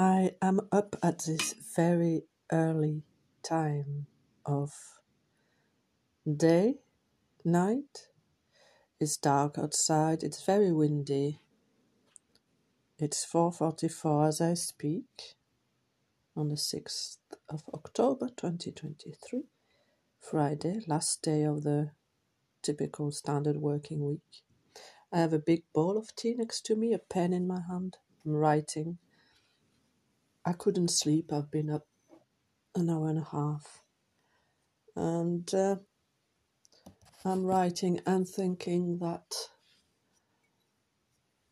I am up at this very early time of day, night. It's dark outside, it's very windy. It's 4:44 as I speak on the 6th of October 2023, Friday, last day of the typical standard working week. I have a big bowl of tea next to me, a pen in my hand. I'm writing. I couldn't sleep. I've been up an hour and a half. And I'm writing and thinking that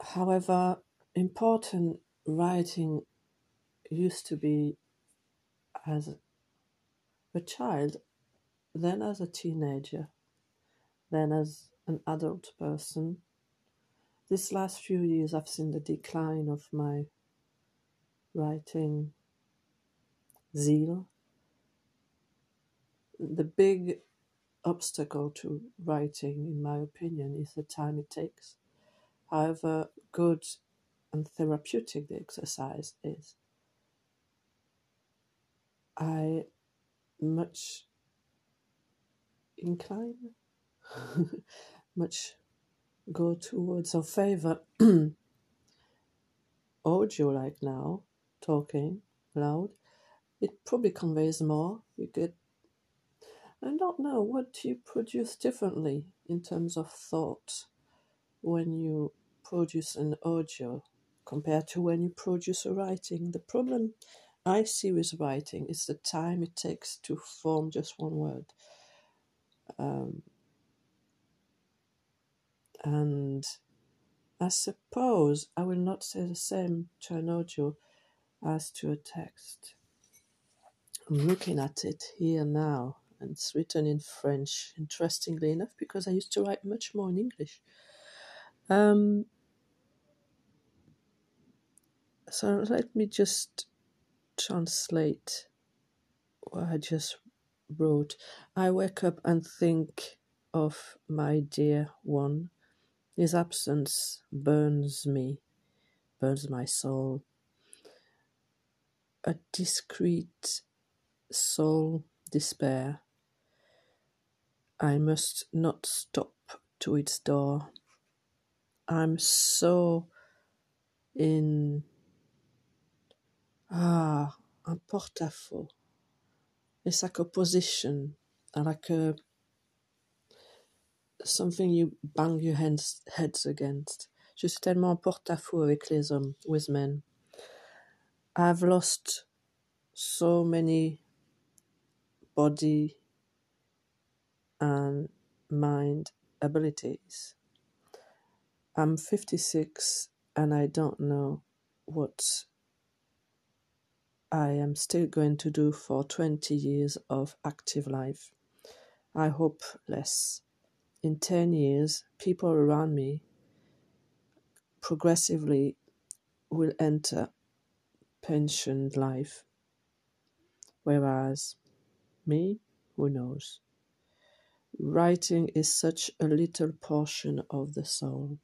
however important writing used to be as a child, then as a teenager, then as an adult person, this last few years I've seen the decline of my writing zeal. The big obstacle to writing, in my opinion, is the time it takes. However good and therapeutic the exercise is, I much incline, much go towards or favor audio like now, talking loud. It probably conveys more. You get, I don't know, what do you produce differently in terms of thought when you produce an audio compared to when you produce a writing? The problem I see with writing is the time it takes to form just one word. And I suppose I will not say the same to an audio as to a text. I'm looking at it here now, and it's written in French, interestingly enough, because I used to write much more in English. So let me just translate what I just wrote. I wake up and think of my dear one. His absence burns me, burns my soul. A discreet soul despair. I must not stop to its door. I'm so in un porte-à-faux. It's like a position, like a something you bang your heads against. Je suis tellement en porte-à-faux avec les hommes, with men. I've lost so many body and mind abilities. I'm 56 and I don't know what I am still going to do for 20 years of active life. I hope less. In 10 years, people around me progressively will enter pensioned life, whereas me, who knows? Writing is such a little portion of the soul.